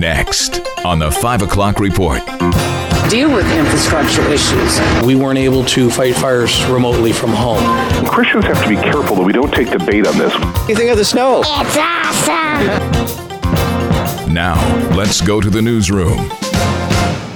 Next on the 5 o'clock report. Deal with infrastructure issues. We weren't able to fight fires remotely from home. Christians have to be careful that we don't take the bait on this. What do you think of the snow? It's awesome. Now, let's go to the newsroom.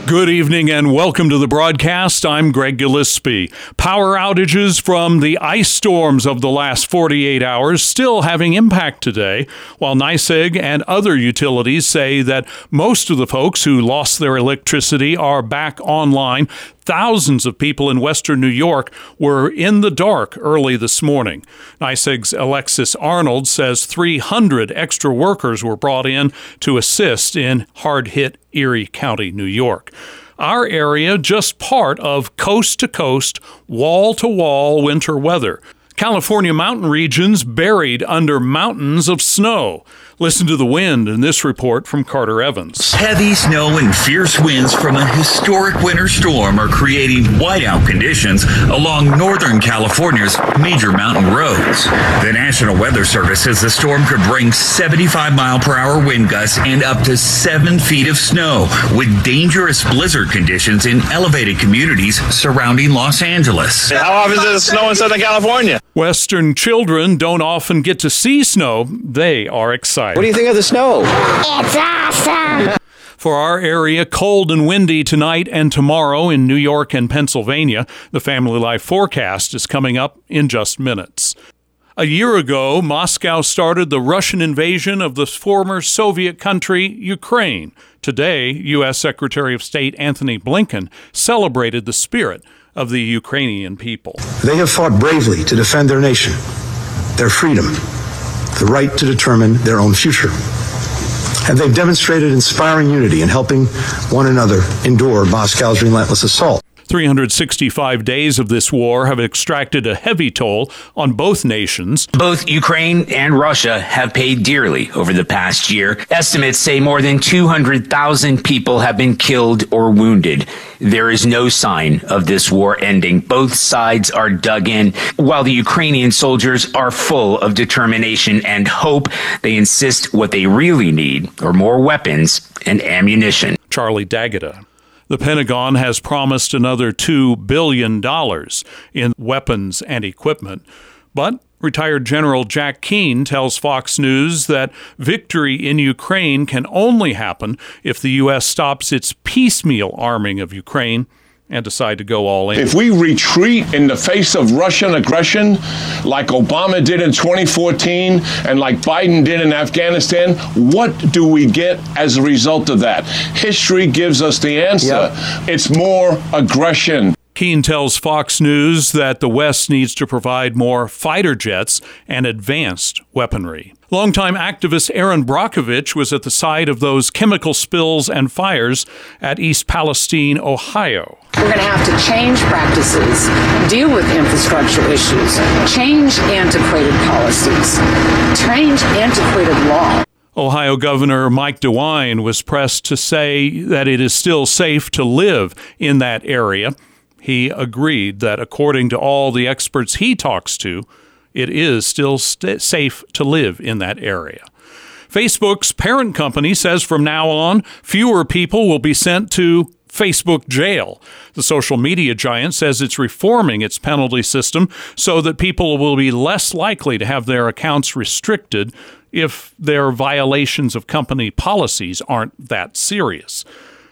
Good evening and welcome to the broadcast. I'm Greg Gillespie. Power outages from the ice storms of the last 48 hours still having impact today, while NYSEG and other utilities say that most of the folks who lost their electricity are back online. Thousands of people in western New York were in the dark early this morning. NYSEG's Alexis Arnold says 300 extra workers were brought in to assist in hard-hit Erie County, New York. Our area just part of coast-to-coast, wall-to-wall winter weather. California mountain regions buried under mountains of snow. Listen to the wind in this report from Carter Evans. Heavy snow and fierce winds from a historic winter storm are creating whiteout conditions along northern California's major mountain roads. The National Weather Service says the storm could bring 75-mile-per-hour wind gusts and up to 7 feet of snow, with dangerous blizzard conditions in elevated communities surrounding Los Angeles. How often does it snow in Southern California? Western children don't often get to see snow. They are excited. What do you think of the snow? It's awesome! For our area, cold and windy tonight and tomorrow in New York and Pennsylvania. The Family Life Forecast is coming up in just minutes. A year ago, Moscow started the Russian invasion of the former Soviet country, Ukraine. Today, U.S. Secretary of State Anthony Blinken celebrated the spirit of the Ukrainian people. They have fought bravely to defend their nation, their freedom, the right to determine their own future. And they've demonstrated inspiring unity in helping one another endure Moscow's relentless assault. 365 days of this war have extracted a heavy toll on both nations. Both Ukraine and Russia have paid dearly over the past year. Estimates say more than 200,000 people have been killed or wounded. There is no sign of this war ending. Both sides are dug in. While the Ukrainian soldiers are full of determination and hope, they insist what they really need are more weapons and ammunition. Charlie Dagata. The Pentagon has promised another $2 billion in weapons and equipment. But retired General Jack Keane tells Fox News that victory in Ukraine can only happen if the U.S. stops its piecemeal arming of Ukraine and decide to go all in. If we retreat in the face of Russian aggression, like Obama did in 2014 and like Biden did in Afghanistan, what do we get as a result of that? History gives us the answer. Yeah. It's more aggression. Keane tells Fox News that the West needs to provide more fighter jets and advanced weaponry. Longtime activist Aaron Brockovich was at the site of those chemical spills and fires at East Palestine, Ohio. We're going to have to change practices, deal with infrastructure issues, change antiquated policies, change antiquated law. Ohio Governor Mike DeWine was pressed to say that it is still safe to live in that area. He agreed that, according to all the experts he talks to, it is still safe to live in that area. Facebook's parent company says from now on, fewer people will be sent to Facebook jail. The social media giant says it's reforming its penalty system so that people will be less likely to have their accounts restricted if their violations of company policies aren't that serious.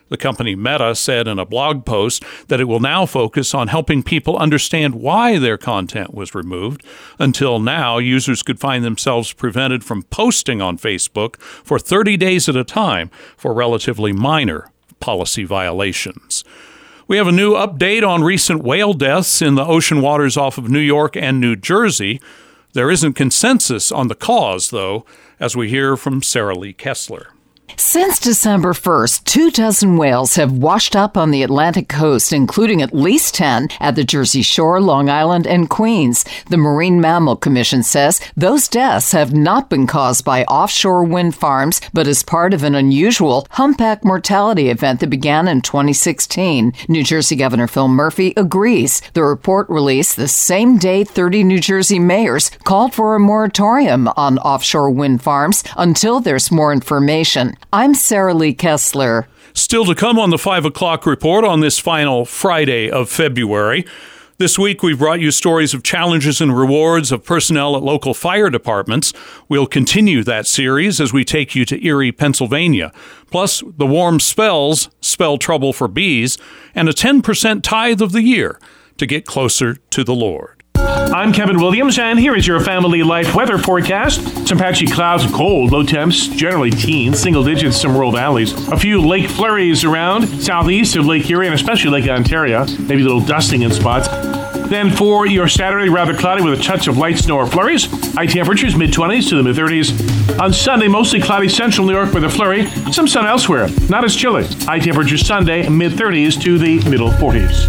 The company Meta said in a blog post that it will now focus on helping people understand why their content was removed. Until now, users could find themselves prevented from posting on Facebook for 30 days at a time for relatively minor policy violations. We have a new update on recent whale deaths in the ocean waters off of New York and New Jersey. There isn't consensus on the cause, though, as we hear from Sarah Lee Kessler. Since December 1st, 24 whales have washed up on the Atlantic coast, including at least 10 at the Jersey Shore, Long Island, and Queens. The Marine Mammal Commission says those deaths have not been caused by offshore wind farms, but as part of an unusual humpback mortality event that began in 2016. New Jersey Governor Phil Murphy agrees. The report released the same day 30 New Jersey mayors called for a moratorium on offshore wind farms until there's more information. I'm Sarah Lee Kessler. Still to come on the 5 o'clock report on this final Friday of February. This week, we've brought you stories of challenges and rewards of personnel at local fire departments. We'll continue that series as we take you to Erie, Pennsylvania. Plus, the warm spells spell trouble for bees and a 10% tithe of the year to get closer to the Lord. I'm Kevin Williams, and here is your Family Life weather forecast. Some patchy clouds and cold, low temps, generally teens, single digits, some rural valleys. A few lake flurries around southeast of Lake Erie and especially Lake Ontario. Maybe a little dusting in spots. Then for your Saturday, rather cloudy with a touch of light snow or flurries. High temperatures, mid-20s to the mid-30s. On Sunday, mostly cloudy central New York with a flurry. Some sun elsewhere. Not as chilly. High temperatures Sunday, mid-30s to the middle 40s.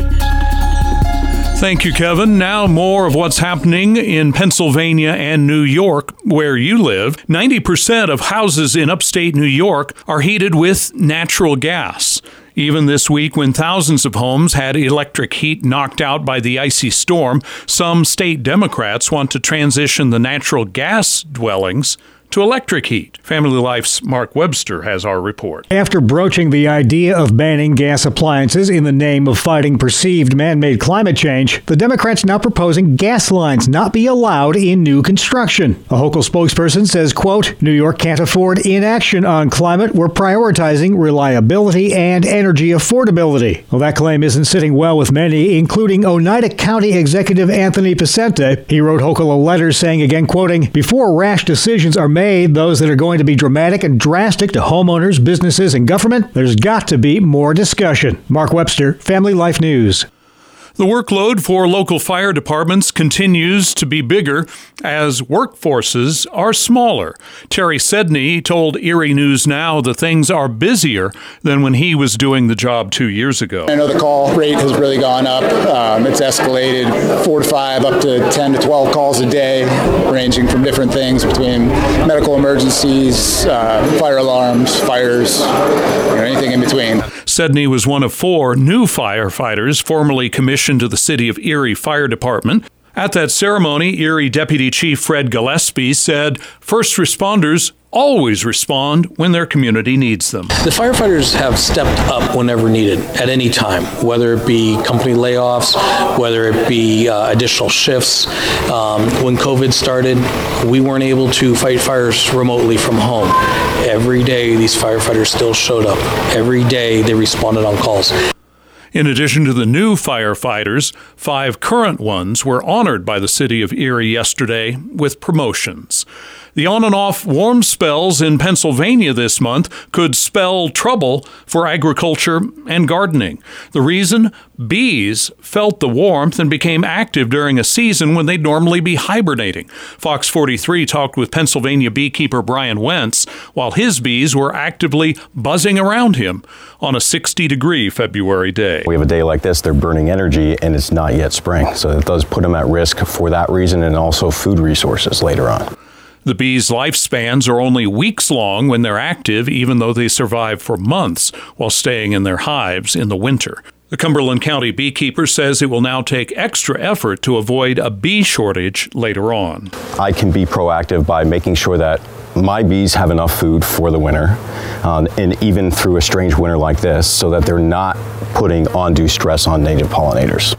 Thank you, Kevin. Now more of what's happening in Pennsylvania and New York, where you live. 90% of houses in upstate New York are heated with natural gas. Even this week, when thousands of homes had electric heat knocked out by the icy storm, some state Democrats want to transition the natural gas dwellings to electric heat. Family Life's Mark Webster has our report. After broaching the idea of banning gas appliances in the name of fighting perceived man-made climate change, the Democrats now proposing gas lines not be allowed in new construction. A Hochul spokesperson says, quote, New York can't afford inaction on climate. We're prioritizing reliability and energy affordability. Well, that claim isn't sitting well with many, including Oneida County Executive Anthony Pecente. He wrote Hochul a letter saying, again quoting, before rash decisions are made, those that are going to be dramatic and drastic to homeowners, businesses, and government, there's got to be more discussion. Mark Webster, Family Life News. The workload for local fire departments continues to be bigger as workforces are smaller. Terry Sedney told Erie News Now that things are busier than when he was doing the job 2 years ago. I know the call rate has really gone up. It's escalated 4 to 5 up to 10 to 12 calls a day, ranging from different things between medical emergencies, fire alarms, fires, anything in between. Sedney was one of 4 new firefighters formerly commissioned to the City of Erie Fire Department. At that ceremony, Erie Deputy Chief Fred Gillespie said first responders always respond when their community needs them. The firefighters have stepped up whenever needed at any time, whether it be company layoffs, whether it be additional shifts. When COVID started, we weren't able to fight fires remotely from home. Every day, these firefighters still showed up. Every day, they responded on calls. In addition to the new firefighters, 5 current ones were honored by the City of Erie yesterday with promotions. The on-and-off warm spells in Pennsylvania this month could spell trouble for agriculture and gardening. The reason? Bees felt the warmth and became active during a season when they'd normally be hibernating. Fox 43 talked with Pennsylvania beekeeper Brian Wentz while his bees were actively buzzing around him on a 60-degree February day. We have a day like this, they're burning energy and it's not yet spring. So it does put them at risk for that reason and also food resources later on. The bees' lifespans are only weeks long when they're active, even though they survive for months while staying in their hives in the winter. The Cumberland County beekeeper says it will now take extra effort to avoid a bee shortage later on. I can be proactive by making sure that my bees have enough food for the winter, and even through a strange winter like this, so that they're not putting undue stress on native pollinators.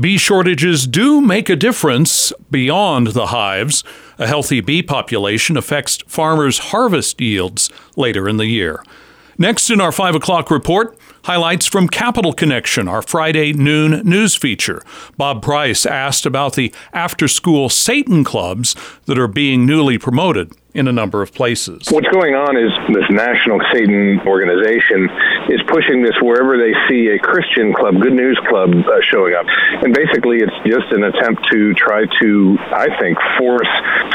Bee shortages do make a difference beyond the hives. A healthy bee population affects farmers' harvest yields later in the year. Next in our 5 o'clock report, highlights from Capital Connection, our Friday noon news feature. Bob Price asked about the after-school Satan clubs that are being newly promoted in a number of places. What's going on is this National Satan Organization is pushing this wherever they see a Christian club, Good News Club, showing up. And basically it's just an attempt to try to, I think, force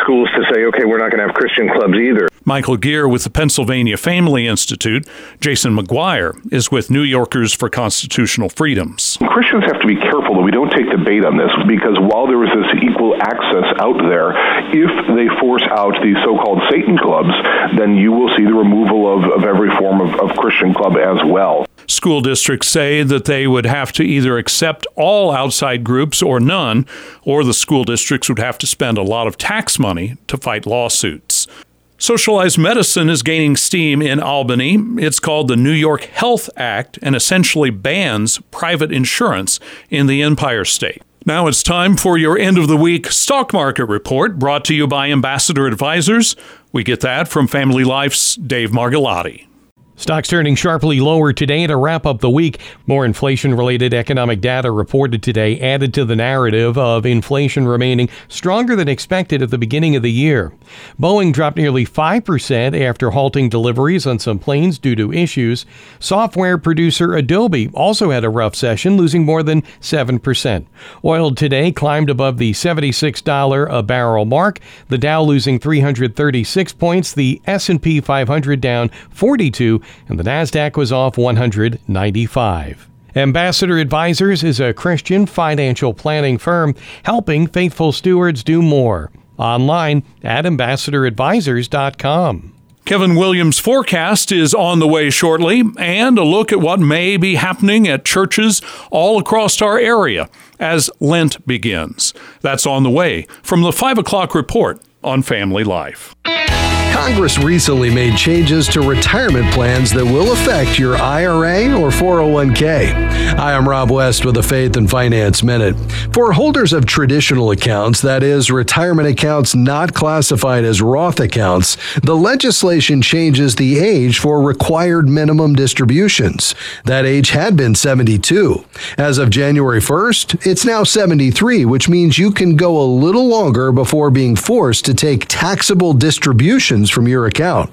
schools to say, okay, we're not going to have Christian clubs either. Michael Gere with the Pennsylvania Family Institute. Jason McGuire is with New Yorkers for Constitutional Freedoms. Christians have to be careful that we don't take the bait on this, because while there is this equal access out there, if they force out these so-called Satan clubs, then you will see the removal of every form of Christian club as well. School districts say that they would have to either accept all outside groups or none, or the school districts would have to spend a lot of tax money to fight lawsuits. Socialized medicine is gaining steam in Albany. It's called the New York Health Act and essentially bans private insurance in the Empire State. Now it's time for your end of the week stock market report brought to you by Ambassador Advisors. We get that from Family Life's Dave Margolotti. Stocks turning sharply lower today to wrap up the week. More inflation-related economic data reported today added to the narrative of inflation remaining stronger than expected at the beginning of the year. Boeing dropped nearly 5% after halting deliveries on some planes due to issues. Software producer Adobe also had a rough session, losing more than 7%. Oil today climbed above the $76 a barrel mark, the Dow losing 336 points, the S&P 500 down 42, and the NASDAQ was off 195. Ambassador Advisors is a Christian financial planning firm helping faithful stewards do more. Online at ambassadoradvisors.com. Kevin Williams' forecast is on the way shortly, and a look at what may be happening at churches all across our area as Lent begins. That's on the way from the 5 o'clock report on Family Life. Congress recently made changes to retirement plans that will affect your IRA or 401k. Hi, I'm Rob West with the Faith and Finance Minute. For holders of traditional accounts, that is, retirement accounts not classified as Roth accounts, the legislation changes the age for required minimum distributions. That age had been 72. As of January 1st, it's now 73, which means you can go a little longer before being forced to take taxable distributions from your account.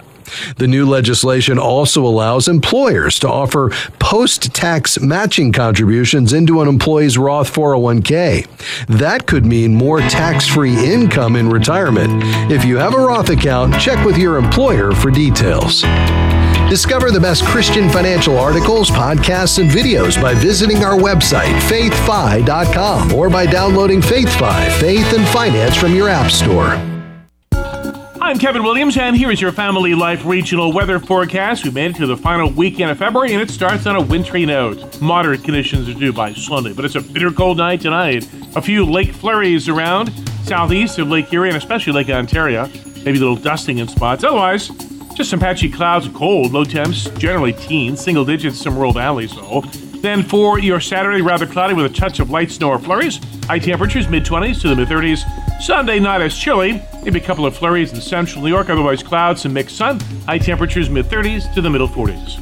The new legislation also allows employers to offer post-tax matching contributions into an employee's Roth 401k. That could mean more tax-free income in retirement. If you have a Roth account, check with your employer for details. Discover the best Christian financial articles, podcasts, and videos by visiting our website, faithfi.com, or by downloading FaithFi, Faith and Finance from your app store. I'm Kevin Williams, and here is your Family Life regional weather forecast. We made it to the final weekend of February, and it starts on a wintry note. Moderate conditions are due by Sunday, but it's a bitter cold night tonight. A few lake flurries around southeast of Lake Erie and especially Lake Ontario. Maybe a little dusting in spots. Otherwise, just some patchy clouds and cold. Low temps, generally teens, single digits, some rural valleys, though. Then for your Saturday, rather cloudy with a touch of light snow or flurries. High temperatures, mid-20s to the mid-30s. Sunday, not as chilly. Maybe a couple of flurries in central New York, otherwise clouds and mixed sun. High temperatures, mid-30s to the middle 40s.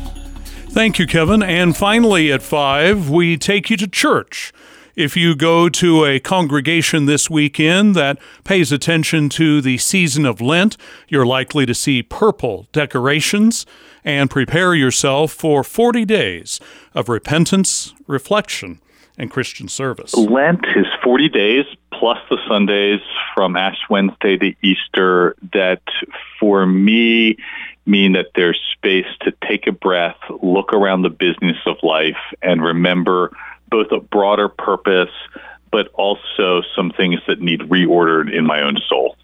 Thank you, Kevin. And finally at 5, we take you to church. If you go to a congregation this weekend that pays attention to the season of Lent, you're likely to see purple decorations, and prepare yourself for 40 days of repentance, reflection, and Christian service. Lent is 40 days plus the Sundays from Ash Wednesday to Easter that, for me, mean that there's space to take a breath, look around the business of life, and remember both a broader purpose, but also some things that need reordered in my own soul.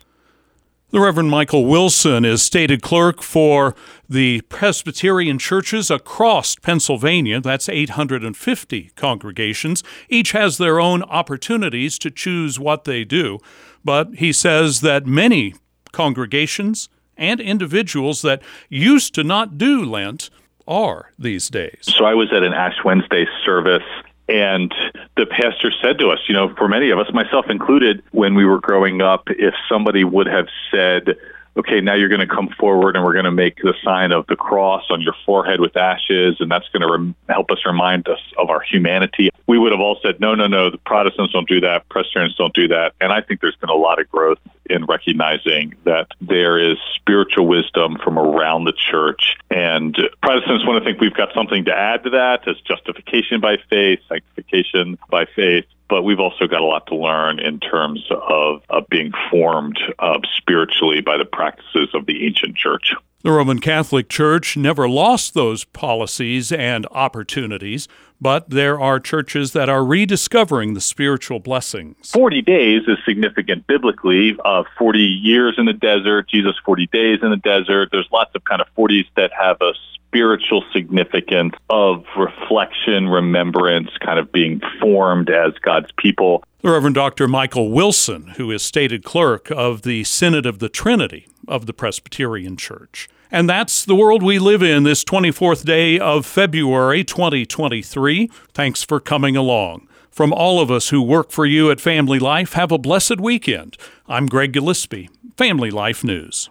The Reverend Michael Wilson is stated clerk for the Presbyterian churches across Pennsylvania. That's 850 congregations. Each has their own opportunities to choose what they do. But he says that many congregations and individuals that used to not do Lent are these days. So I was at an Ash Wednesday service, and the pastor said to us, you know, for many of us, myself included, when we were growing up, if somebody would have said, okay, now you're going to come forward and we're going to make the sign of the cross on your forehead with ashes, and that's going to help us remind us of our humanity, we would have all said, no, the Protestants don't do that, Presbyterians don't do that. And I think there's been a lot of growth in recognizing that there is spiritual wisdom from around the church. And Protestants want to think we've got something to add to that as justification by faith, sanctification by faith. But we've also got a lot to learn in terms of being formed spiritually by the practices of the ancient church. The Roman Catholic Church never lost those policies and opportunities, but there are churches that are rediscovering the spiritual blessings. 40 days is significant biblically. 40 years in the desert, Jesus 40 days in the desert. There's lots of kind of 40s that have a spiritual significance of reflection, remembrance, kind of being formed as God's people. The Reverend Dr. Michael Wilson, who is stated clerk of the Synod of the Trinity of the Presbyterian Church. And that's the world we live in this 24th day of February 2023. Thanks for coming along. From all of us who work for you at Family Life, have a blessed weekend. I'm Greg Gillespie, Family Life News.